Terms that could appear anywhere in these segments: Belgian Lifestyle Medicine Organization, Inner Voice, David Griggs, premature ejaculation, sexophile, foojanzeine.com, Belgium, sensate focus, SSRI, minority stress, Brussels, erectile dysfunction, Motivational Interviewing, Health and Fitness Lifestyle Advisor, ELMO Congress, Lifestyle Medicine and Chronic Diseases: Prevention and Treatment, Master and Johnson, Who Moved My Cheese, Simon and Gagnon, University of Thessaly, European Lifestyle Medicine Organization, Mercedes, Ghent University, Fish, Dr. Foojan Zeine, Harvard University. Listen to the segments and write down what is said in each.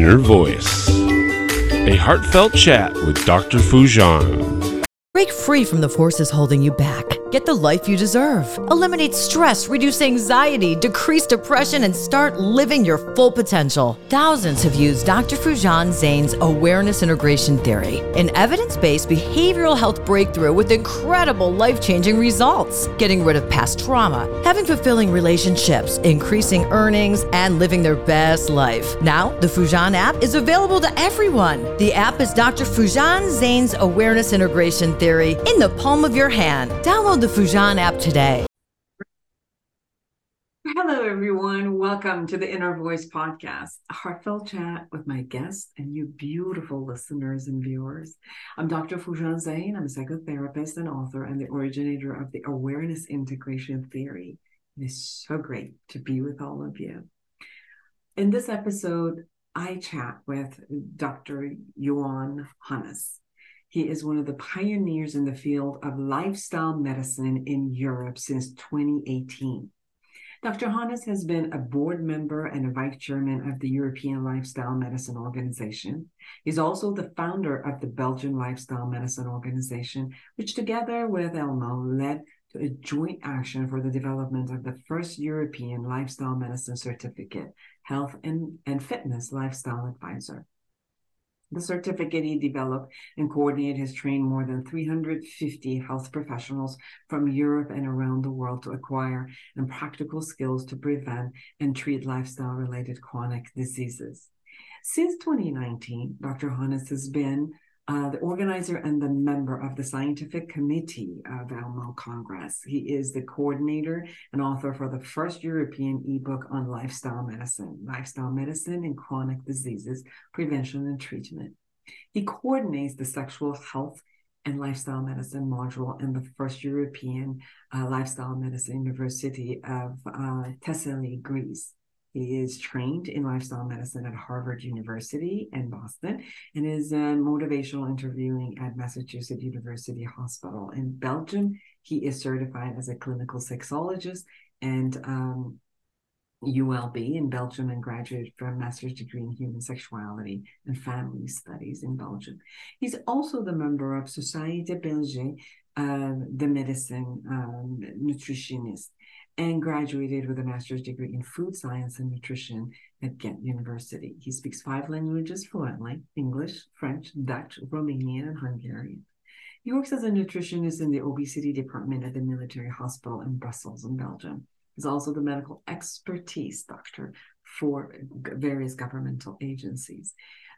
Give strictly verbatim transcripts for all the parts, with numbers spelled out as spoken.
Inner Voice. A heartfelt chat with Doctor Foojan. Break free from the forces holding you back. Get the life you deserve. Eliminate stress, reduce anxiety, decrease depression, and start living your full potential. Thousands have used Doctor Foojan Zeine's Awareness Integration Theory, an evidence-based behavioral health breakthrough with incredible life-changing results. Getting rid of past trauma, having fulfilling relationships, increasing earnings, and living their best life. Now, the Foojan app is available to everyone. The app is Doctor Foojan Zeine's Awareness Integration Theory in the palm of your hand. Download the Foojan app today. Hello, everyone. Welcome to the Inner Voice podcast, a heartfelt chat with my guests and you beautiful listeners and viewers. I'm Doctor Foojan Zeine. I'm a psychotherapist and author and the originator of the Awareness Integration Theory. It is so great to be with all of you. In this episode, I chat with Doctor Ioan Hanes. He is one of the pioneers in the field of lifestyle medicine in Europe since twenty eighteen. Doctor Hanes has been a board member and a vice chairman of the European Lifestyle Medicine Organization. He's also the founder of the Belgian Lifestyle Medicine Organization, which together with ELMO led to a joint action for the development of the first European Lifestyle Medicine Certificate, Health and, and Fitness Lifestyle Advisor. The certificate he developed and coordinated has trained more than three hundred fifty health professionals from Europe and around the world to acquire and practical skills to prevent and treat lifestyle-related chronic diseases. Since twenty nineteen, Doctor Hanes has been uh, the organizer and the member of the scientific committee of ELMO Congress. He is the coordinator and author for the first European ebook on lifestyle medicine, Lifestyle Medicine and Chronic Diseases: Prevention and Treatment. He coordinates the sexual health and lifestyle medicine module in the first European uh, Lifestyle Medicine University of uh, Thessaly, Greece. He is trained in lifestyle medicine at Harvard University in Boston and is in motivational interviewing at Massachusetts University Hospital in Belgium. He is certified as a clinical sexologist and um, U L B in Belgium and graduated from a master's degree in human sexuality and family studies in Belgium. He's also the member of Société Belge uh, des Médecins um, Nutritionnistes, and graduated with a master's degree in food science and nutrition at Ghent University. He speaks five languages fluently: English, French, Dutch, Romanian, and Hungarian. He works as a nutritionist in the obesity department at the military hospital in Brussels, in Belgium. He's also the medical expertise doctor for various governmental agencies.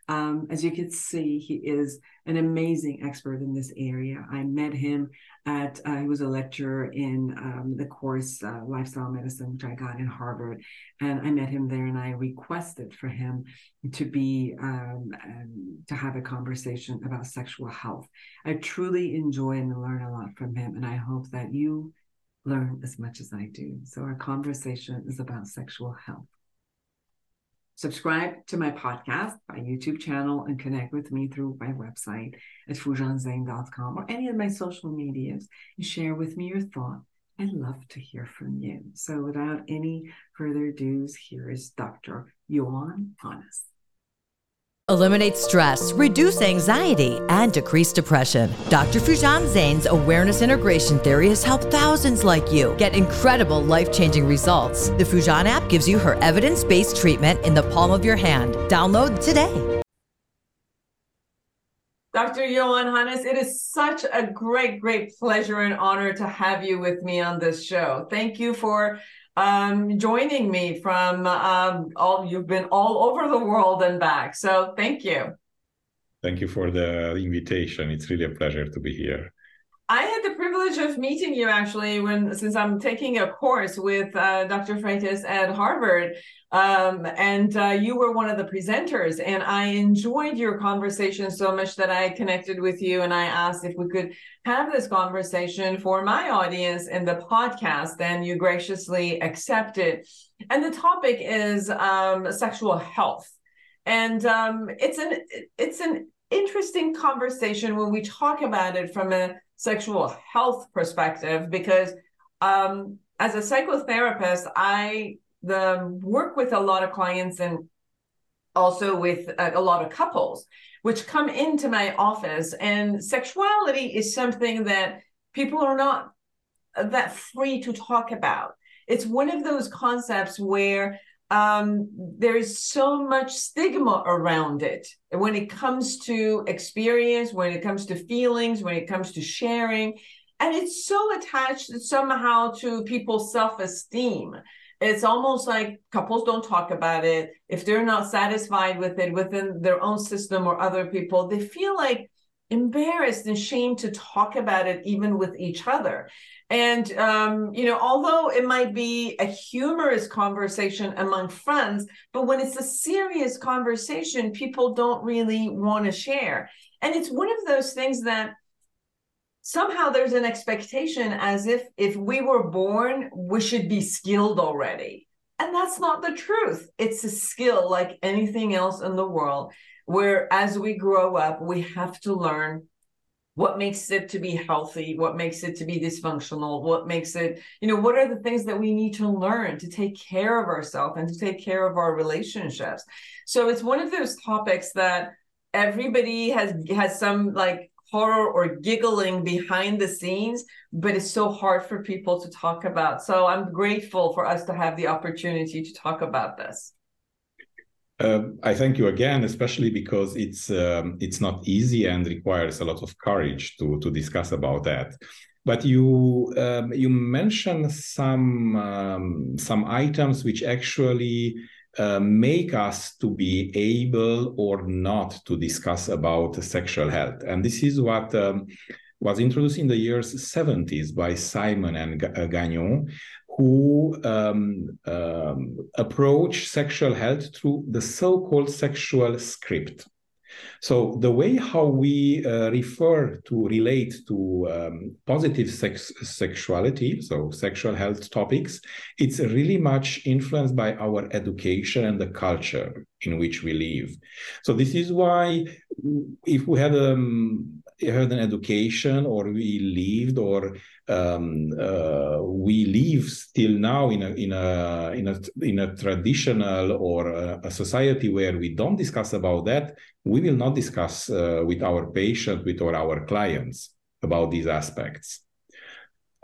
Um, as you can see, he is an amazing expert in this area. I met him at, uh, he was a lecturer in um, the course uh, Lifestyle Medicine, which I got in Harvard. And I met him there and I requested for him to be, um, um, to have a conversation about sexual health. I truly enjoy and learn a lot from him. And I hope that you learn as much as I do. So our conversation is about sexual health. Subscribe to my podcast, my YouTube channel, and connect with me through my website at foojan zeine dot com or any of my social medias and share with me your thought. I'd love to hear from you. So without any further ado, here is Doctor Ioan Hanes. Eliminate stress, reduce anxiety, and decrease depression. Doctor Foojan Zeine's Awareness Integration Theory has helped thousands like you get incredible life-changing results. The Foojan app gives you her evidence-based treatment in the palm of your hand. Download today. Doctor Ioan Hanes, it is such a great, great pleasure and honor to have you with me on this show. Thank you for um joining me from um all you've been all over the world and back. So thank you. Thank you for the invitation. It's really a pleasure to be here. I had the privilege of meeting you actually when since I'm taking a course with uh, Doctor Freitas at Harvard, um, and uh, you were one of the presenters, and I enjoyed your conversation so much that I connected with you and I asked if we could have this conversation for my audience in the podcast, and you graciously accepted. And the topic is um, sexual health, and um, it's an it's an interesting conversation when we talk about it from a sexual health perspective, because um, as a psychotherapist, I the, work with a lot of clients, and also with a, a lot of couples, which come into my office. And sexuality is something that people are not that free to talk about. It's one of those concepts where um, there is so much stigma around it. When it comes to experience, when it comes to feelings, when it comes to sharing, and it's so attached somehow to people's self-esteem. It's almost like couples don't talk about it. If they're not satisfied with it within their own system or other people, they feel like embarrassed and shamed to talk about it even with each other. And, um, you know, although it might be a humorous conversation among friends, but when it's a serious conversation, people don't really want to share. And it's one of those things that somehow there's an expectation as if if we were born, we should be skilled already. And that's not the truth. It's a skill like anything else in the world, where as we grow up, we have to learn what makes it to be healthy, what makes it to be dysfunctional, what makes it, you know, what are the things that we need to learn to take care of ourselves and to take care of our relationships. So it's one of those topics that everybody has has some like horror or giggling behind the scenes, but it's so hard for people to talk about. So I'm grateful for us to have the opportunity to talk about this. Uh, I thank you again, especially because it's um, it's not easy and requires a lot of courage to to discuss about that. But you um, you mentioned some um, some items which actually uh, make us to be able or not to discuss about sexual health, and this is what um, was introduced in the years seventies by Simon and Gagnon, who um, um, approach sexual health through the so-called sexual script. So the way how we uh, refer to, relate to um, positive sex, sexuality, so sexual health topics, it's really much influenced by our education and the culture in which we live. So this is why if we had um, had an education, or we lived, or um, uh, we live still now in a in a in a in a traditional or a, a society where we don't discuss about that, we will not discuss uh, with our patient, with or our clients about these aspects.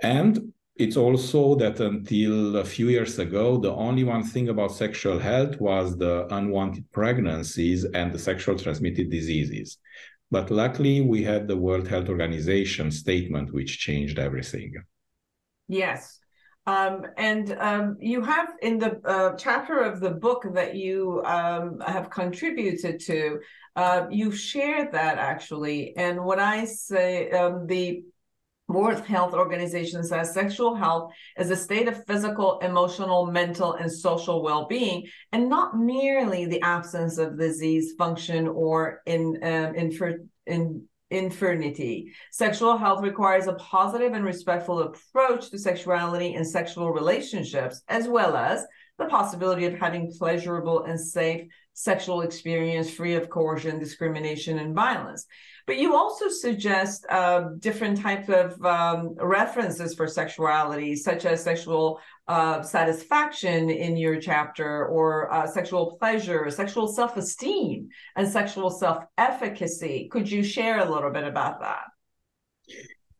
And it's also that until a few years ago, the only one thing about sexual health was the unwanted pregnancies and the sexual transmitted diseases. But luckily, we had the World Health Organization statement, which changed everything. Yes. Um, and um, you have in the uh, chapter of the book that you um, have contributed to, uh, you shared that actually. And what I say, um, the World Health Organization says sexual health is a state of physical, emotional, mental, and social well-being, and not merely the absence of disease, function, or in, um, infer in infirmity. Sexual health requires a positive and respectful approach to sexuality and sexual relationships, as well as the possibility of having pleasurable and safe sexual experience free of coercion, discrimination, and violence. But you also suggest uh, different types of um, references for sexuality, such as sexual uh, satisfaction in your chapter, or uh, sexual pleasure, sexual self-esteem, and sexual self-efficacy. Could you share a little bit about that?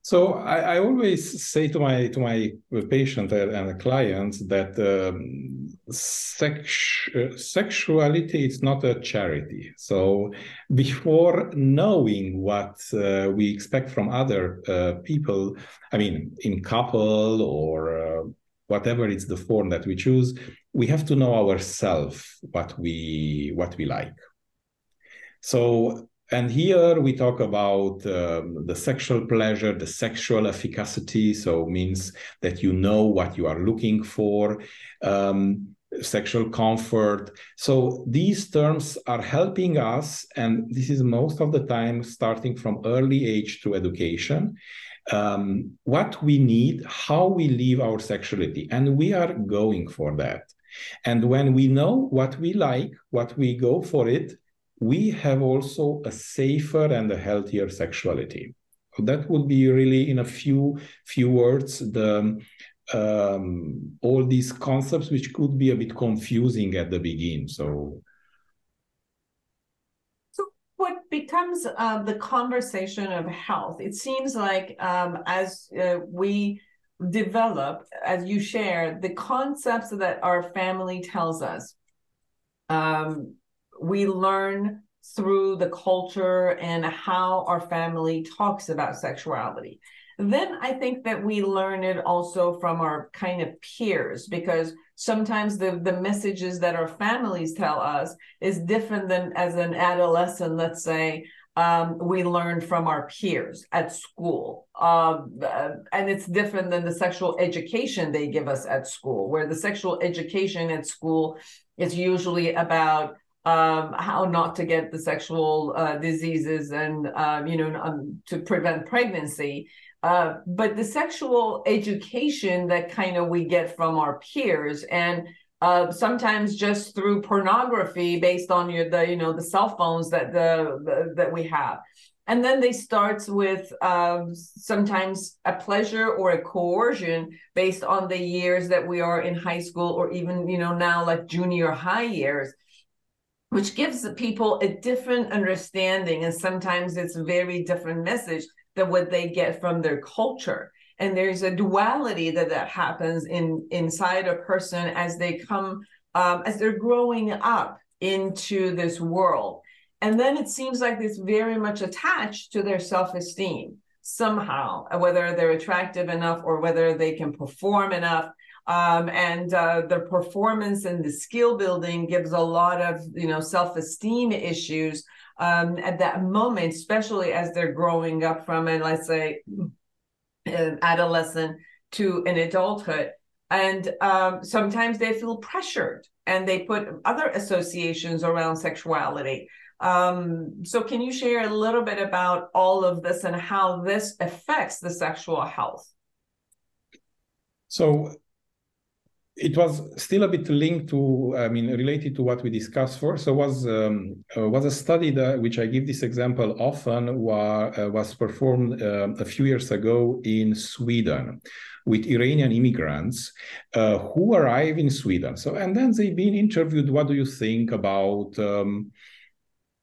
So I, I always say to my to my patient and clients that um, sex, sexuality is not a charity. So before knowing what uh, we expect from other uh, people, I mean, in couple or uh, whatever it's the form that we choose, we have to know ourselves what we what we like. So. And here we talk about um, the sexual pleasure, the sexual efficacy, so means that you know what you are looking for, um, sexual comfort. So these terms are helping us, and this is most of the time starting from early age through education, um, what we need, how we live our sexuality, and we are going for that. And when we know what we like, what we go for it, we have also a safer and a healthier sexuality. That would be really, in a few few words, the um, all these concepts which could be a bit confusing at the beginning. So what becomes uh, the conversation of health? It seems like um, as uh, we develop, as you share, the concepts that our family tells us, um, we learn through the culture and how our family talks about sexuality. Then I think that we learn it also from our kind of peers, because sometimes the, the messages that our families tell us is different than as an adolescent, let's say, um, we learn from our peers at school. Um, uh, and it's different than the sexual education they give us at school, where the sexual education at school is usually about Um, how not to get the sexual uh, diseases and, um, you know, um, to prevent pregnancy. Uh, but the sexual education that kind of we get from our peers, and uh, sometimes just through pornography based on your, the, you know, the cell phones that the, the that we have. And then they start with um, sometimes a pleasure or a coercion based on the years that we are in high school, or even, you know, now like junior high years, which gives the people a different understanding. And sometimes it's a very different message than what they get from their culture. And there's a duality that, that happens in inside a person as they come, um, as they're growing up into this world. And then it seems like it's very much attached to their self-esteem somehow, whether they're attractive enough or whether they can perform enough. Um, and uh, the performance and the skill building gives a lot of, you know, self-esteem issues um, at that moment, especially as they're growing up from, and let's say, an adolescent to an adulthood. And um, sometimes they feel pressured, and they put other associations around sexuality. Um, so can you share a little bit about all of this and how this affects the sexual health? So it was still a bit linked to, I mean, related to what we discussed first. So was um, was a study that, which I give this example often, wa uh, was performed uh, a few years ago in Sweden with Iranian immigrants uh, who arrived in Sweden. So, and then they've been interviewed. What do you think about um,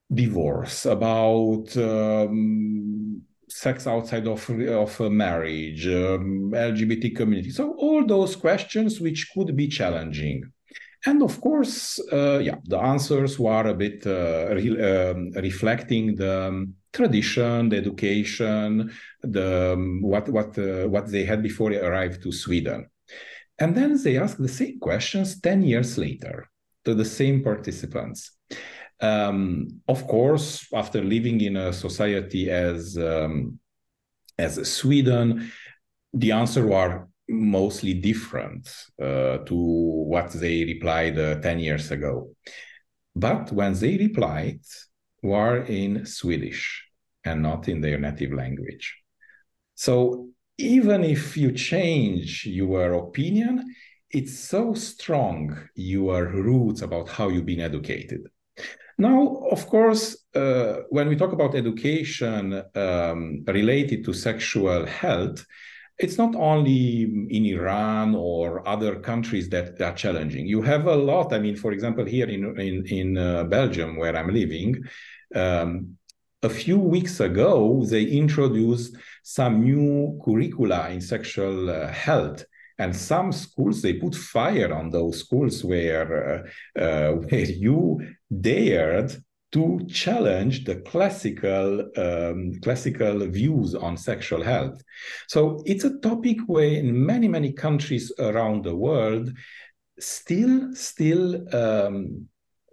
divorce? About um, sex outside of, of marriage, um, L G B T community. So all those questions which could be challenging. And of course, uh, yeah, the answers were a bit uh, re um, reflecting the um, tradition, the education, the, um, what, what, uh, what they had before they arrived to Sweden. And then they asked the same questions ten years later to the same participants. Um, of course, after living in a society as um, as Sweden, the answers were mostly different uh, to what they replied uh, ten years ago. But when they replied, were in Swedish and not in their native language. So even if you change your opinion, it's so strong, your roots about how you've been educated. Now, of course, uh, when we talk about education um, related to sexual health, it's not only in Iran or other countries that are challenging. You have a lot. I mean, for example, here in, in, in uh, Belgium, where I'm living, um, a few weeks ago, they introduced some new curricula in sexual uh, health. And some schools, they put fire on those schools where, uh, uh, where you dared to challenge the classical, um, classical views on sexual health. So it's a topic where in many, many countries around the world still, still um,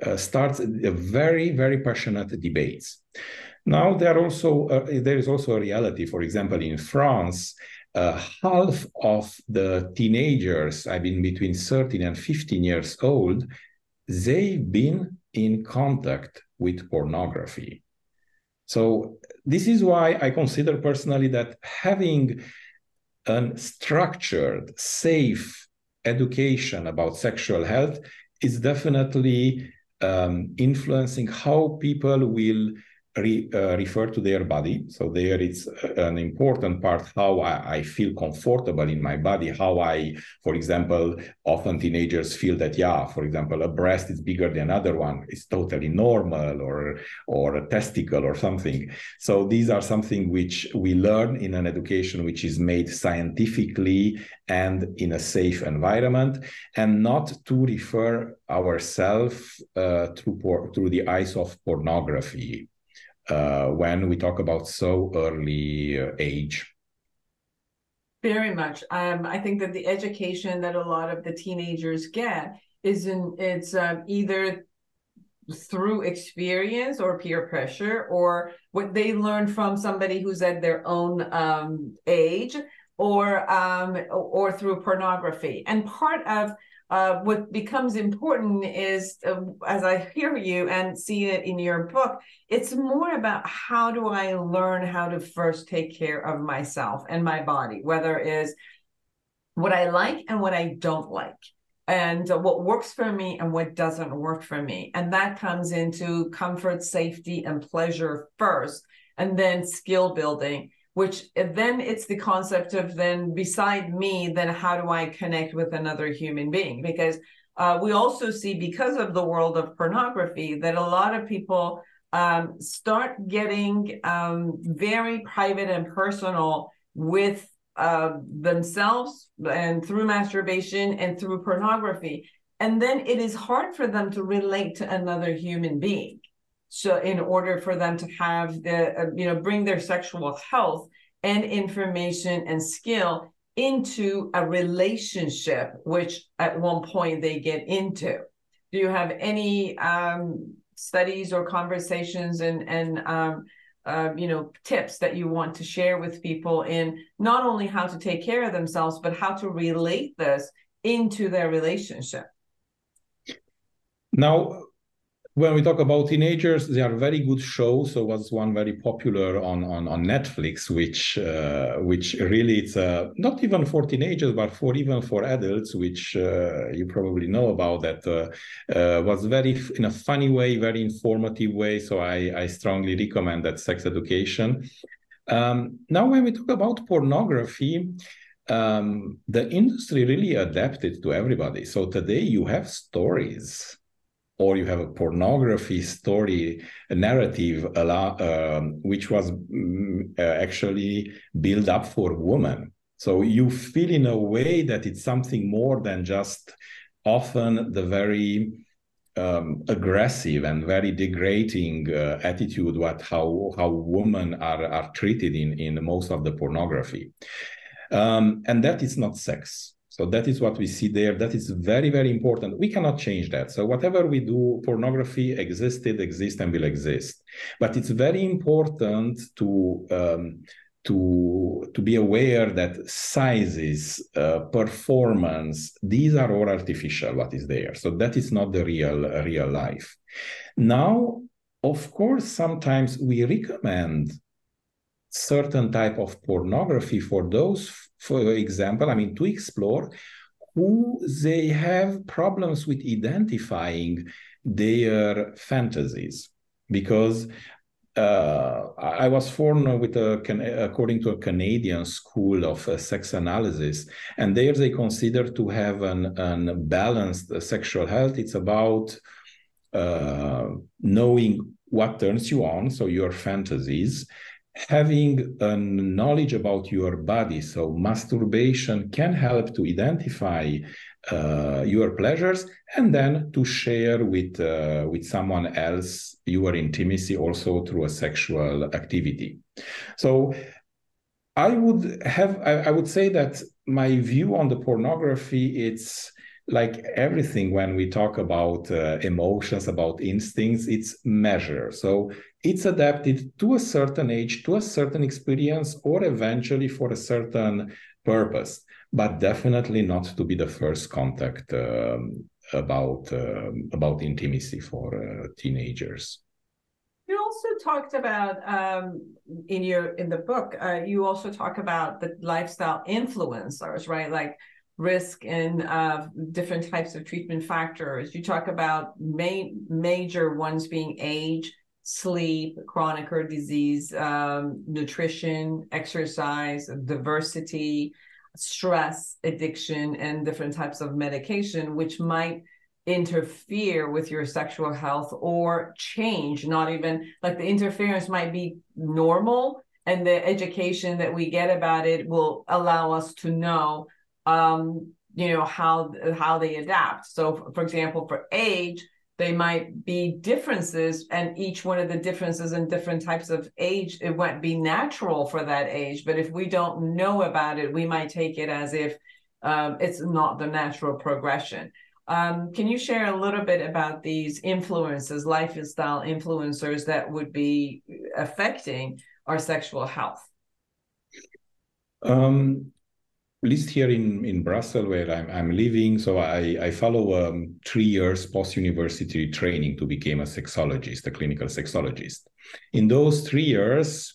uh, starts a very, very passionate debates. Now, there, are also, uh, there is also a reality, for example, in France. Uh, half of the teenagers, I mean, between thirteen and fifteen years old, they've been in contact with pornography. So this is why I consider personally that having a structured, safe education about sexual health is definitely um, influencing how people will re, uh, refer to their body. So there it's an important part, how I, I feel comfortable in my body, how I, for example, often teenagers feel that, yeah, for example, a breast is bigger than another one. It's totally normal, or, or a testicle or something. So these are something which we learn in an education which is made scientifically and in a safe environment, and not to refer ourselves uh, through, through the eyes of pornography uh, when we talk about so early age. Very much. Um, I think that the education that a lot of the teenagers get is in, it's uh, either through experience or peer pressure, or what they learn from somebody who's at their own um, age, or um, or through pornography. And part of Uh, what becomes important is, uh, as I hear you and see it in your book, it's more about how do I learn how to first take care of myself and my body, whether it is what I like and what I don't like, and uh, what works for me and what doesn't work for me. And that comes into comfort, safety, and pleasure first, and then skill building, which then it's the concept of then beside me, then how do I connect with another human being? Because uh, we also see, because of the world of pornography, that a lot of people um, start getting um, very private and personal with uh, themselves, and through masturbation and through pornography. And then it is hard for them to relate to another human being. So in order for them to have the, uh, you know, bring their sexual health and information and skill into a relationship, which at one point they get into. Do you have any um, studies or conversations and, and um, uh, you know, tips that you want to share with people in not only how to take care of themselves, but how to relate this into their relationship? Now, when we talk about teenagers, they are very good shows. So was one very popular on on, on Netflix, which uh, which really it's uh, not even for teenagers, but for even for adults, which uh, you probably know about. That uh, uh, was very, in a funny way, very informative way. So I, I strongly recommend that sex education. Um, now, when we talk about pornography, um, the industry really adapted to everybody. So today you have stories, or you have a pornography story, a narrative, a lot, uh, which was um, uh, actually built up for women. So you feel in a way that it's something more than just often the very um, aggressive and very degrading uh, attitude what how how women are, are treated in, in most of the pornography. Um, and that is not sex. So that is what we see there. That is very, very important. We cannot change that. So whatever we do, pornography existed, exists, and will exist. But it's very important to um, to to be aware that sizes, uh, performance, these are all artificial. What is there? So that is not the real uh, real life. Now, of course, sometimes we recommend certain type of pornography for those, for example, I mean, to explore who they have problems with identifying their fantasies. Because uh, I was formed with a, according to a Canadian school of uh, sex analysis, and there they consider to have an, an balanced sexual health. It's about uh, knowing what turns you on, so your fantasies, having a knowledge about your body. So masturbation can help to identify uh, your pleasures, and then to share with uh, with someone else your intimacy also through a sexual activity. So I would have I, I would say that my view on the pornography, it's like everything when we talk about uh, emotions, about instincts, it's measure. So it's adapted to a certain age, to a certain experience, or eventually for a certain purpose, but definitely not to be the first contact um, about, um, about intimacy for uh, teenagers. You also talked about, um, in, your, in the book, uh, you also talk about the lifestyle influencers, right? Like risk and uh, different types of treatment factors. You talk about ma major ones being age, sleep, chronic heart disease, um, nutrition, exercise, diversity, stress, addiction, and different types of medication, which might interfere with your sexual health or change. Not even like the interference might be normal, and the education that we get about it will allow us to know, um, you know, how, how they adapt. So for example, for age, they might be differences, and each one of the differences in different types of age, it won't be natural for that age. But if we don't know about it, we might take it as if um, it's not the natural progression. Um, can you share a little bit about these influences, lifestyle influencers, that would be affecting our sexual health? Um, at least here in, in Brussels, where I'm, I'm living, so I, I follow a um, three years post-university training to become a sexologist, a clinical sexologist. In those three years,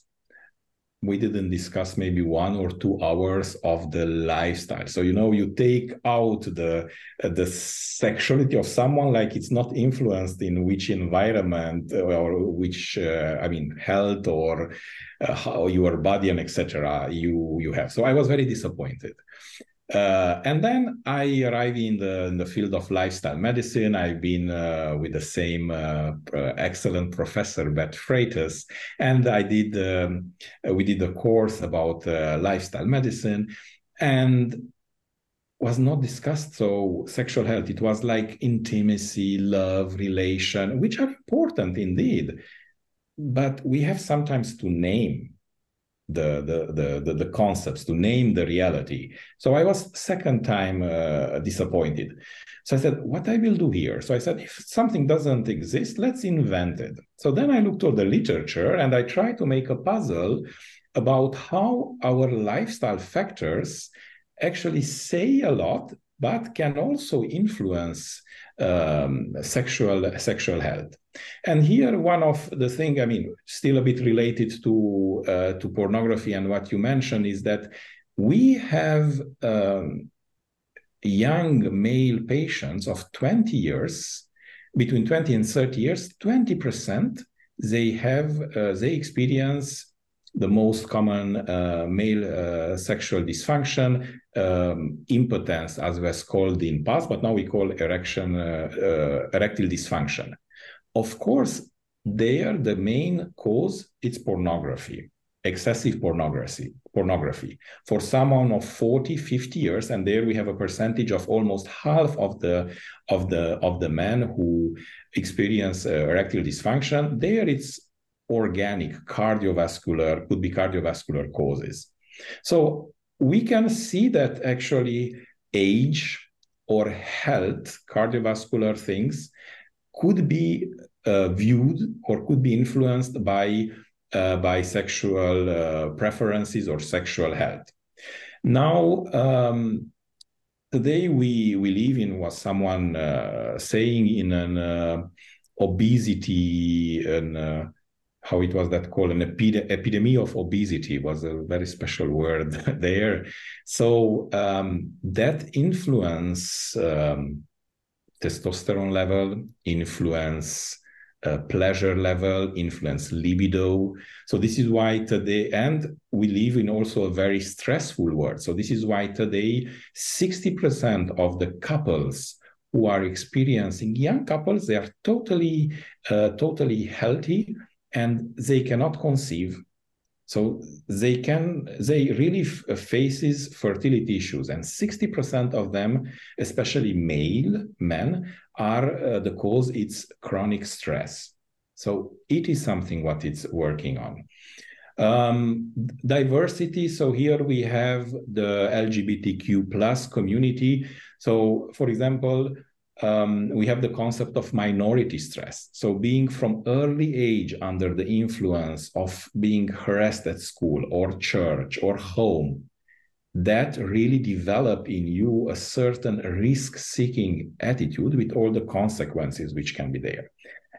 we didn't discuss maybe one or two hours of the lifestyle. So, you know, you take out the the sexuality of someone, like it's not influenced in which environment or which, uh, I mean, health or uh, how your body and et cetera you, you have. So I was very disappointed. Uh, and then I arrived in the, in the field of lifestyle medicine. I've been uh, with the same uh, excellent professor, Bert Freitas, and I did um, we did a course about uh, lifestyle medicine, and was not discussed. So sexual health, it was like intimacy, love, relation, which are important indeed, but we have sometimes to name The, the the the concepts, to name the reality. So I was second time uh, disappointed. So I said, what I will do here? So I said, if something doesn't exist, let's invent it. So then I looked at the literature and I tried to make a puzzle about how our lifestyle factors actually say a lot, but can also influence um, sexual sexual health. And here, one of the thing, I mean, still a bit related to uh, to pornography and what you mentioned, is that we have um, young male patients of twenty years, between twenty and thirty years, twenty percent, they have, uh, they experience the most common uh, male uh, sexual dysfunction, um, impotence, as was called in past, but now we call erection, uh, uh, erectile dysfunction. Of course, there the main cause, it's pornography, excessive pornography, pornography. For someone of forty, fifty years, and there we have a percentage of almost half of the of the of the men who experience uh, erectile dysfunction. There it's organic, cardiovascular, could be cardiovascular causes. So we can see that actually age or health, cardiovascular things, could be uh, viewed or could be influenced by, uh, by sexual uh, preferences or sexual health. Now, um, today we, we live in what someone uh, saying in an uh, obesity, and uh, how it was that called, an epid epidemic of obesity, was a very special word there. So um, that influence um, testosterone level, influence uh, pleasure level, influence libido. So this is why today, and we live in also a very stressful world. So this is why today, sixty percent of the couples who are experiencing, young couples, they are totally, uh, totally healthy and they cannot conceive. So they can, they really faces fertility issues, and sixty percent of them, especially male men, are uh, the cause, it's chronic stress. So it is something what it's working on. Um, diversity, so here we have the L G B T Q plus community. So for example, Um, we have the concept of minority stress. So being from early age under the influence of being harassed at school or church or home, that really develop in you a certain risk-seeking attitude with all the consequences which can be there.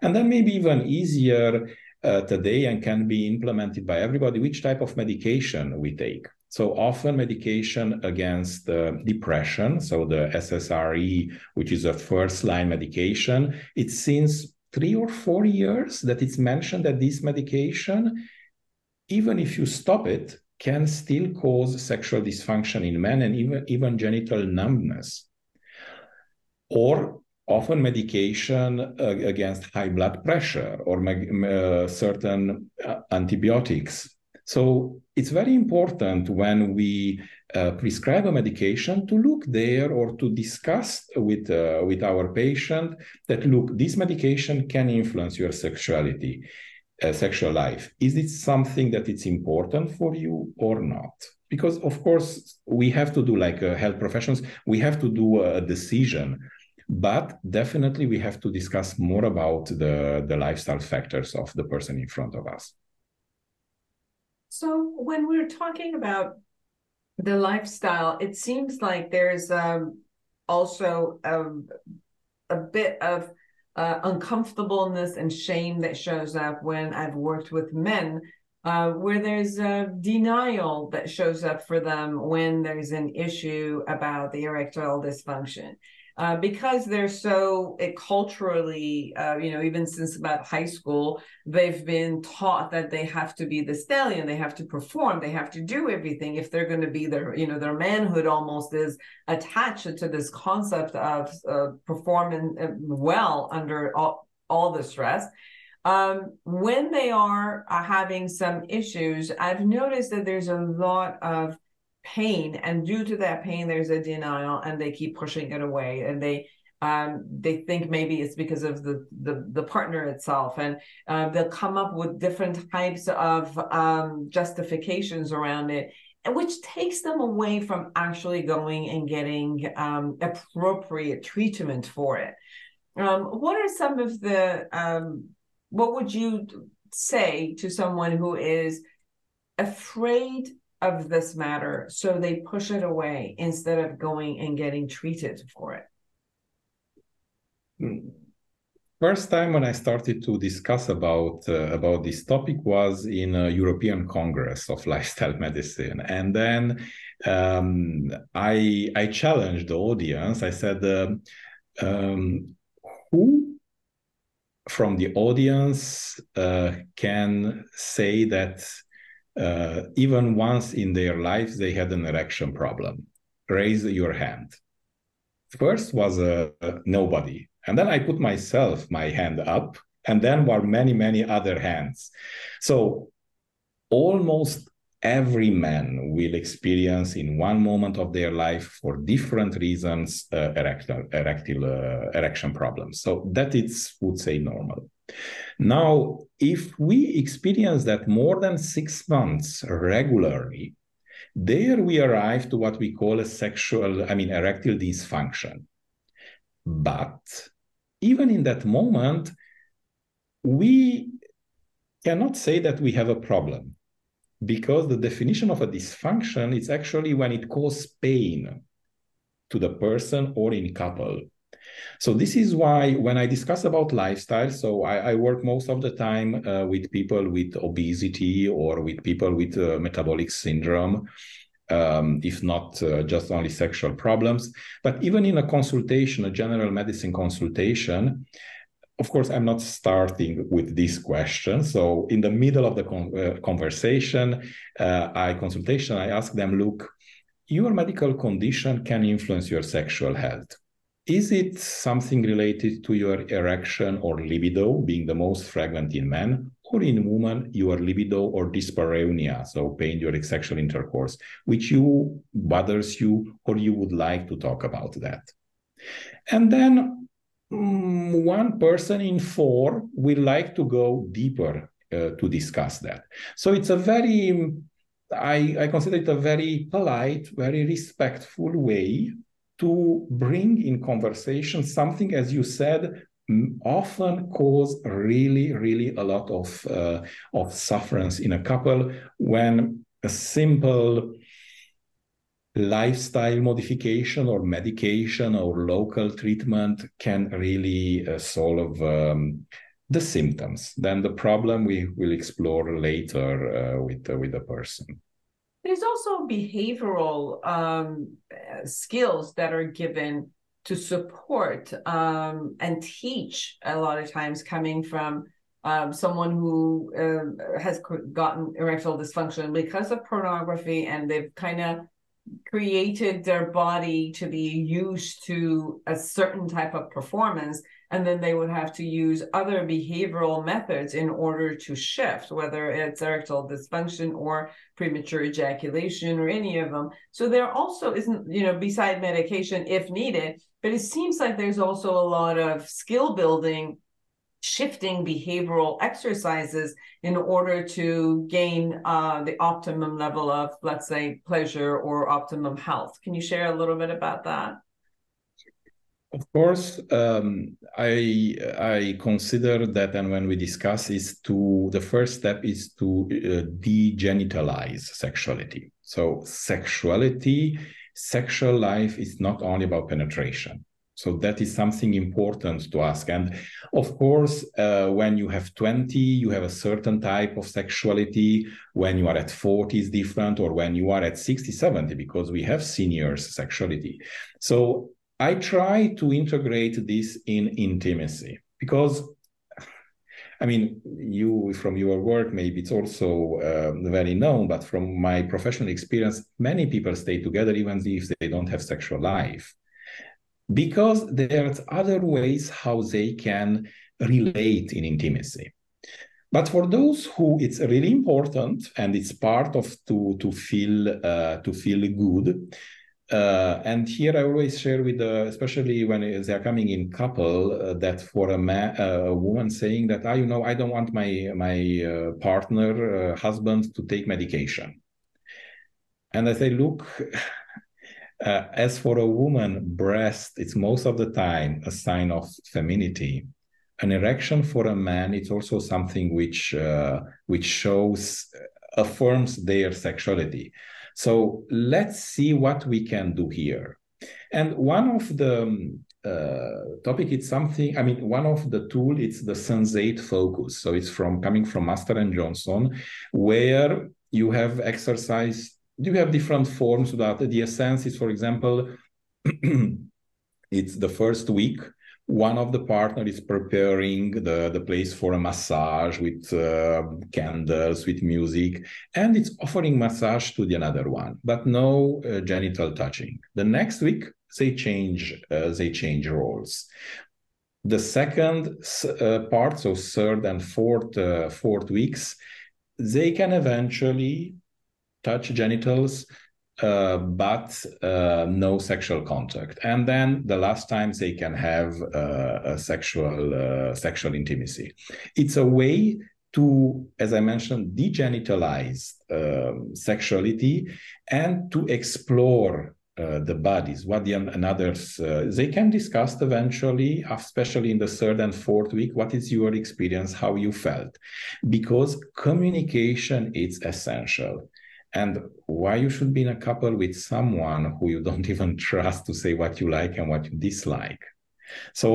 And then maybe even easier uh, today, and can be implemented by everybody, which type of medication we take. So often medication against uh, depression, so the S S R I, which is a first line medication, it's since three or four years that it's mentioned that this medication, even if you stop it, can still cause sexual dysfunction in men and even, even genital numbness. Or often medication uh, against high blood pressure or uh, certain uh, antibiotics. So it's very important when we uh, prescribe a medication to look there or to discuss with, uh, with our patient that, look, this medication can influence your sexuality, uh, sexual life. Is it something that it's important for you or not? Because, of course, we have to do, like uh, health professionals, we have to do a decision. But definitely we have to discuss more about the, the lifestyle factors of the person in front of us. So when we're talking about the lifestyle, it seems like there's um, also a, a bit of uh, uncomfortableness and shame that shows up when I've worked with men, uh, where there's a denial that shows up for them when there's an issue about the erectile dysfunction. Uh, because they're so it culturally, uh, you know, even since about high school, they've been taught that they have to be the stallion, they have to perform, they have to do everything if they're going to be their, you know, their manhood almost is attached to this concept of uh, performing well under all, all the stress. Um, when they are uh, having some issues, I've noticed that there's a lot of pain, and due to that pain there's a denial and they keep pushing it away, and they um they think maybe it's because of the the, the partner itself, and uh, they'll come up with different types of um justifications around it, which takes them away from actually going and getting um appropriate treatment for it. Um what are some of the um what would you say to someone who is afraid of this matter, so they push it away instead of going and getting treated for it? First time when I started to discuss about uh, about this topic was in a European Congress of Lifestyle Medicine, and then um, I I challenged the audience. I said, uh, um, "Who from the audience uh, can say that?" Uh, even once in their lives, they had an erection problem. Raise your hand. First was uh, nobody. And then I put myself, my hand up, and then were many, many other hands. So almost every man will experience in one moment of their life, for different reasons, uh, erectile, erectile, uh, erection problems. So that is, would say, normal. Now, if we experience that more than six months regularly, there we arrive to what we call a sexual, I mean, erectile dysfunction. But even in that moment, we cannot say that we have a problem, because the definition of a dysfunction is actually when it causes pain to the person or in couple. So this is why when I discuss about lifestyle, so I, I work most of the time uh, with people with obesity or with people with uh, metabolic syndrome, um, if not uh, just only sexual problems. But even in a consultation, a general medicine consultation, of course, I'm not starting with this question. So in the middle of the con uh, conversation, uh, I consultation, I ask them, look, your medical condition can influence your sexual health. Is it something related to your erection or libido being the most frequent in men, or in women, your libido or dyspareunia, so pain during sexual intercourse, which you bothers you, or you would like to talk about that? And then um, one person in four will like to go deeper uh, to discuss that. So it's a very, I, I consider it a very polite, very respectful way to bring in conversation something, as you said, often cause really, really a lot of, uh, of sufferance in a couple, when a simple lifestyle modification or medication or local treatment can really uh, solve um, the symptoms. Then the problem we will explore later uh, with, uh, with the person. There's also behavioral um, skills that are given to support um, and teach a lot of times coming from um, someone who uh, has gotten erectile dysfunction because of pornography, and they've kind of created their body to be used to a certain type of performance, and then they would have to use other behavioral methods in order to shift, whether it's erectile dysfunction or premature ejaculation or any of them. So there also isn't, you know, beside medication if needed, but it seems like there's also a lot of skill building, shifting behavioral exercises in order to gain uh, the optimum level of, let's say, pleasure or optimum health. Can you share a little bit about that? Of course, um, I I consider that, and when we discuss, is to the first step is to uh, de-genitalize sexuality. So sexuality, sexual life is not only about penetration. So that is something important to ask. And of course, uh, when you have twenty, you have a certain type of sexuality. When you are at forty, it's different, or when you are at sixty, seventy, because we have seniors' sexuality. So I try to integrate this in intimacy, because, I mean, you from your work, maybe it's also uh, very known, but from my professional experience, many people stay together even if they don't have sexual life, because there's other ways how they can relate in intimacy. But for those who it's really important and it's part of to, to, feel, uh, to feel good, Uh, and here I always share with, uh, especially when they are coming in couple, uh, that for a, man, uh, a woman saying that, ah, you know, I don't want my, my uh, partner, uh, husband to take medication. And I say, look, uh, as for a woman, breast, it's most of the time a sign of femininity. An erection for a man, it's also something which, uh, which shows, affirms their sexuality. So let's see what we can do here. And one of the uh, topic, it's something, I mean, one of the tool, it's the sensate focus. So it's from coming from Master and Johnson, where you have exercise, you have different forms that the essence is, for example, it's the first week, one of the partner is preparing the, the place for a massage with uh, candles, with music, and it's offering massage to the another one, but no uh, genital touching. The next week, they change, uh, they change roles. The second uh, part, so third and fourth, uh, fourth weeks, they can eventually touch genitals, Uh, but uh, no sexual contact, and then the last time they can have uh, a sexual uh, sexual intimacy. It's a way to, as I mentioned, de-genitalize um, sexuality and to explore uh, the bodies. What the and others uh, they can discuss eventually, especially in the third and fourth week. What is your experience? How you felt? Because communication is essential. And why you should be in a couple with someone who you don't even trust to say what you like and what you dislike. So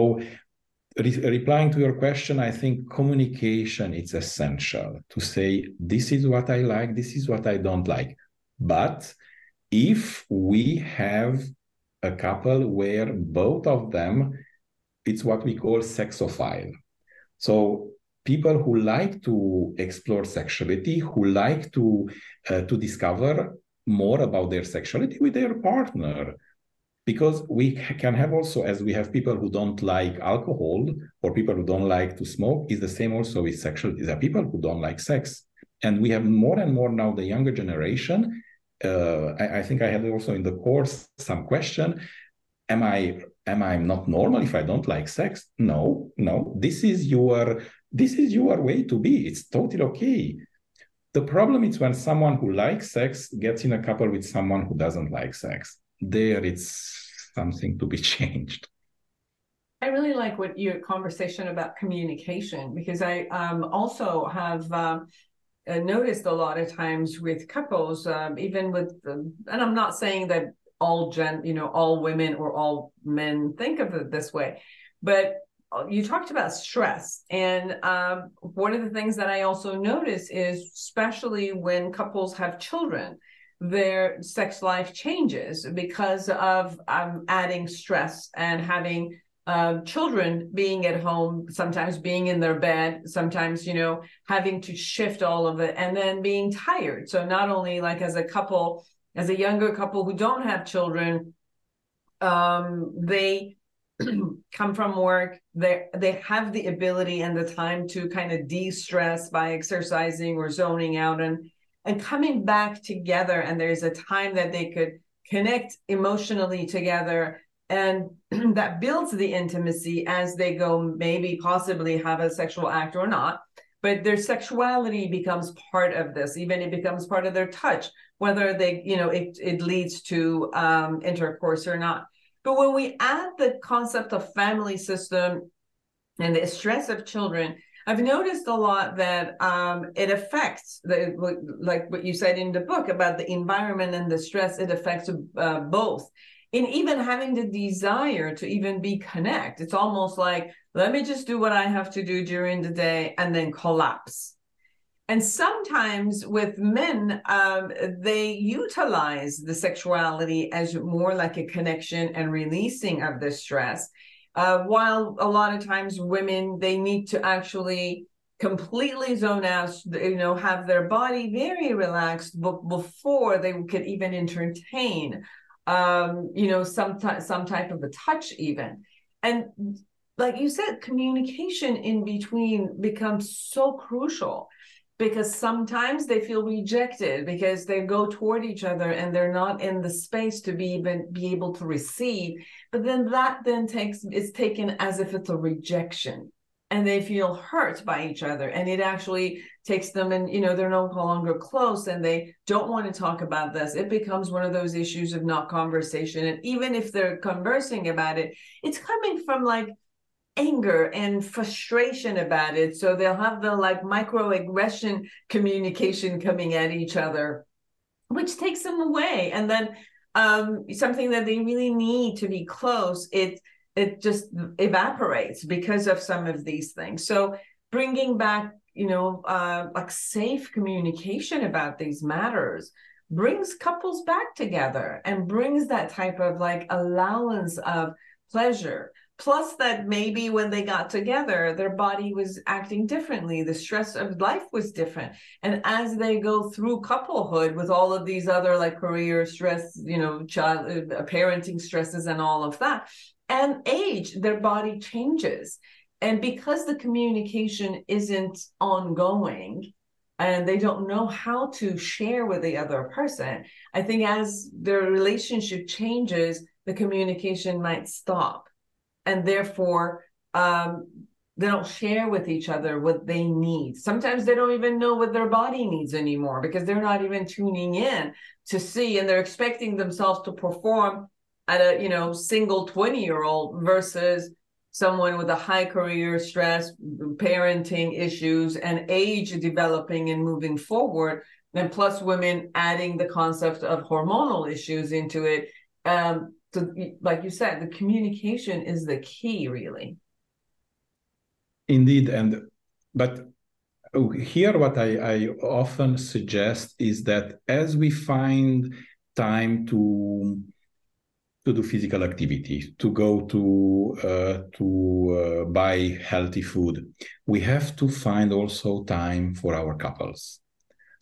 re replying to your question, I think communication is essential to say, this is what I like, this is what I don't like. But if we have a couple where both of them, it's what we call sexophile. So people who like to explore sexuality, who like to uh, to discover more about their sexuality with their partner. Because we can have also, as we have people who don't like alcohol or people who don't like to smoke, is the same also with sexuality. There are people who don't like sex. And we have more and more now the younger generation. Uh, I, I think I had also in the course some question, am I, am I not normal if I don't like sex? No, no, this is your... This is your way to be. It's totally okay. The problem is when someone who likes sex gets in a couple with someone who doesn't like sex. There it's something to be changed. I really like what your conversation about communication, because I um, also have um, noticed a lot of times with couples, um, even with, um, and I'm not saying that all gen, you know, all women or all men think of it this way, but you talked about stress, and um, one of the things that I also notice is, especially when couples have children, their sex life changes because of um, adding stress and having uh, children being at home, sometimes being in their bed, sometimes, you know, having to shift all of it and then being tired. So not only like as a couple, as a younger couple who don't have children, um, they come from work, they they have the ability and the time to kind of de-stress by exercising or zoning out and and coming back together. And there's a time that they could connect emotionally together. And that builds the intimacy as they go, maybe possibly have a sexual act or not. But their sexuality becomes part of this, even it becomes part of their touch, whether they, you know, it, it leads to um, intercourse or not. But when we add the concept of family system and the stress of children, I've noticed a lot that um, it affects, the, like what you said in the book about the environment and the stress, it affects uh, both. And even having the desire to even be connect, it's almost like, let me just do what I have to do during the day and then collapse. And sometimes with men, um, they utilize the sexuality as more like a connection and releasing of the stress. Uh, while a lot of times women, they need to actually completely zone out, you know, have their body very relaxed b- before they could even entertain, um, you know, some, t- some type of a touch even. And like you said, communication in between becomes so crucial because sometimes they feel rejected because they go toward each other and they're not in the space to be even be able to receive. But then that then takes is taken as if it's a rejection and they feel hurt by each other. And it actually takes them and, you know, they're no longer close and they don't want to talk about this. It becomes one of those issues of not conversation. And even if they're conversing about it, it's coming from like anger and frustration about it. So they'll have the like microaggression communication coming at each other, which takes them away. And then um, something that they really need to be close, it it just evaporates because of some of these things. So bringing back, you know, uh, like safe communication about these matters brings couples back together and brings that type of like allowance of pleasure. Plus that maybe when they got together, their body was acting differently. The stress of life was different. And as they go through couplehood with all of these other like career stress, you know, child, uh, parenting stresses and all of that, and age, their body changes. And because the communication isn't ongoing and they don't know how to share with the other person, I think as their relationship changes, the communication might stop. And therefore, um, they don't share with each other what they need. Sometimes they don't even know what their body needs anymore because they're not even tuning in to see, and they're expecting themselves to perform at a, you know, single twenty-year-old versus someone with a high career stress, parenting issues, and age developing and moving forward. And plus women adding the concept of hormonal issues into it. Um, So, like you said, the communication is the key, really. Indeed, and but here what I, I often suggest is that as we find time to to do physical activity, to go to uh, to uh, buy healthy food, we have to find also time for our couples.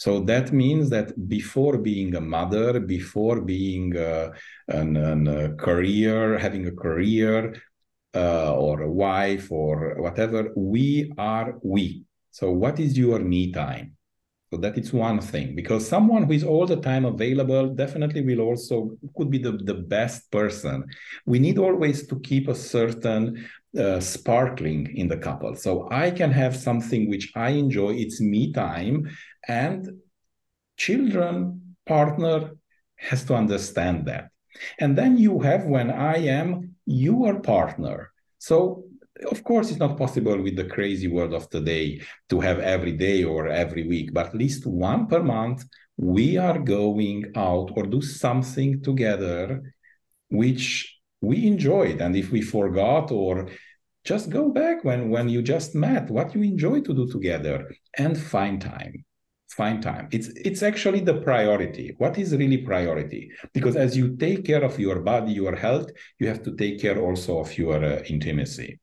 So that means that before being a mother, before being uh, an, an, a career, having a career uh, or a wife or whatever, we are we. So what is your me time? So that is one thing, because someone who is all the time available definitely will also could be the, the best person. We need always to keep a certain Uh, sparkling in the couple. So I can have something which I enjoy, it's me time, and children, partner has to understand that. And then you have when I am your partner. So of course it's not possible with the crazy world of today to have every day or every week, but at least one per month we are going out or do something together which we enjoyed. And if we forgot, or just go back when, when you just met, what you enjoy to do together and find time find time. It's it's actually the priority. What is really priority? Because as you take care of your body, your health, you have to take care also of your uh, intimacy.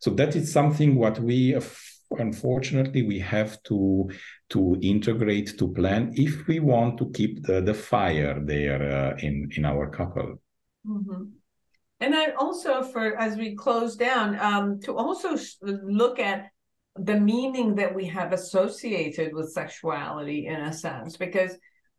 So that is something what we, unfortunately, we have to, to integrate, to plan, if we want to keep the, the fire there uh, in, in our couple. Mm-hmm. And I also, for as we close down, um, to also look at the meaning that we have associated with sexuality, in a sense, because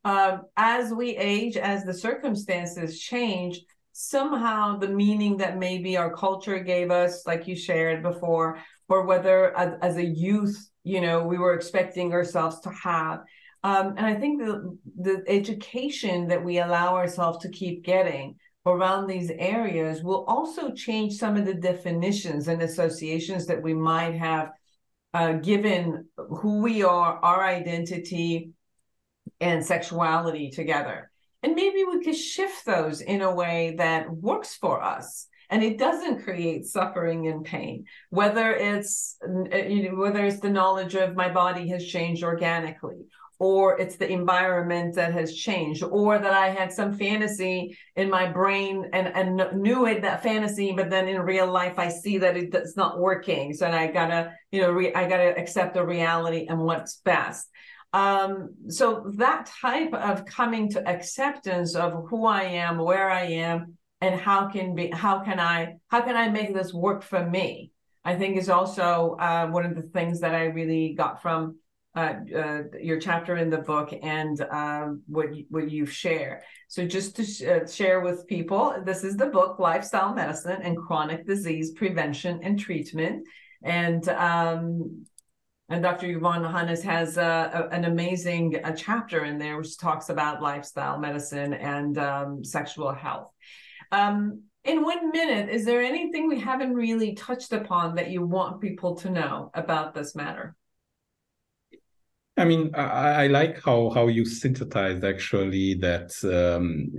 uh, as we age, as the circumstances change, somehow the meaning that maybe our culture gave us, like you shared before, or whether as, as a youth, you know, we were expecting ourselves to have. Um, and I think the, the education that we allow ourselves to keep getting around these areas will also change some of the definitions and associations that we might have uh, given who we are, our identity, and sexuality together. And maybe we could shift those in a way that works for us, and it doesn't create suffering and pain. Whether it's you know, whether it's the knowledge of my body has changed organically, or it's the environment that has changed, or that I had some fantasy in my brain and, and knew it, that fantasy, but then in real life, I see that it, it's not working. So I gotta, you know, re, I gotta accept the reality and what's best. Um, so that type of coming to acceptance of who I am, where I am, and how can be, how can I, how can I make this work for me, I think is also uh, one of the things that I really got from Uh, uh, your chapter in the book and um, what you, what you share. So just to sh uh, share with people, this is the book, Lifestyle Medicine and Chronic Disease: Prevention and Treatment. And um, and Doctor Ioan Hanes has uh, a, an amazing uh, chapter in there which talks about lifestyle medicine and um, sexual health. Um, in one minute, is there anything we haven't really touched upon that you want people to know about this matter? I mean, I, I like how, how you synthesized actually that um,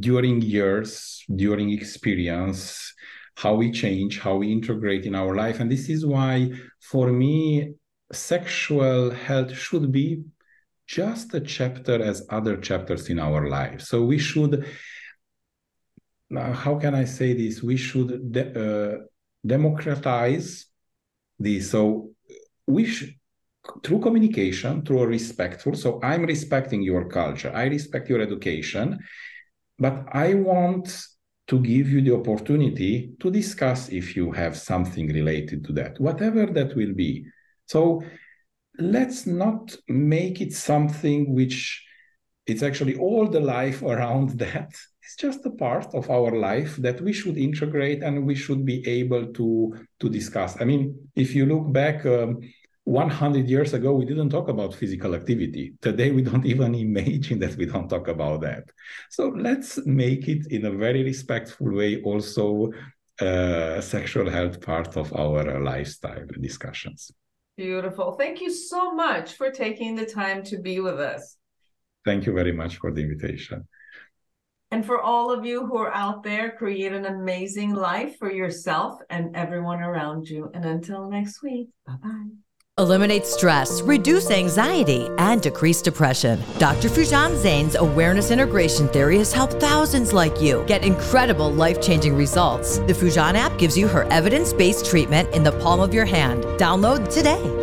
during years, during experience, how we change, how we integrate in our life. And this is why, for me, sexual health should be just a chapter as other chapters in our life. So we should, how can I say this? We should de uh, democratize this. So we should, through communication, through a respectful, so I'm respecting your culture, I respect your education, but I want to give you the opportunity to discuss if you have something related to that, whatever that will be. So let's not make it something which it's actually all the life around that. It's just a part of our life that we should integrate and we should be able to, to discuss. I mean, if you look back, um, one hundred years ago, we didn't talk about physical activity. Today, we don't even imagine that we don't talk about that. So let's make it in a very respectful way also uh, sexual health part of our lifestyle discussions. Beautiful. Thank you so much for taking the time to be with us. Thank you very much for the invitation. And for all of you who are out there, create an amazing life for yourself and everyone around you. And until next week, bye-bye. Eliminate stress, reduce anxiety, and decrease depression. Doctor Foojan Zeine's Awareness Integration Theory has helped thousands like you get incredible life-changing results. The Foojan app gives you her evidence-based treatment in the palm of your hand. Download today.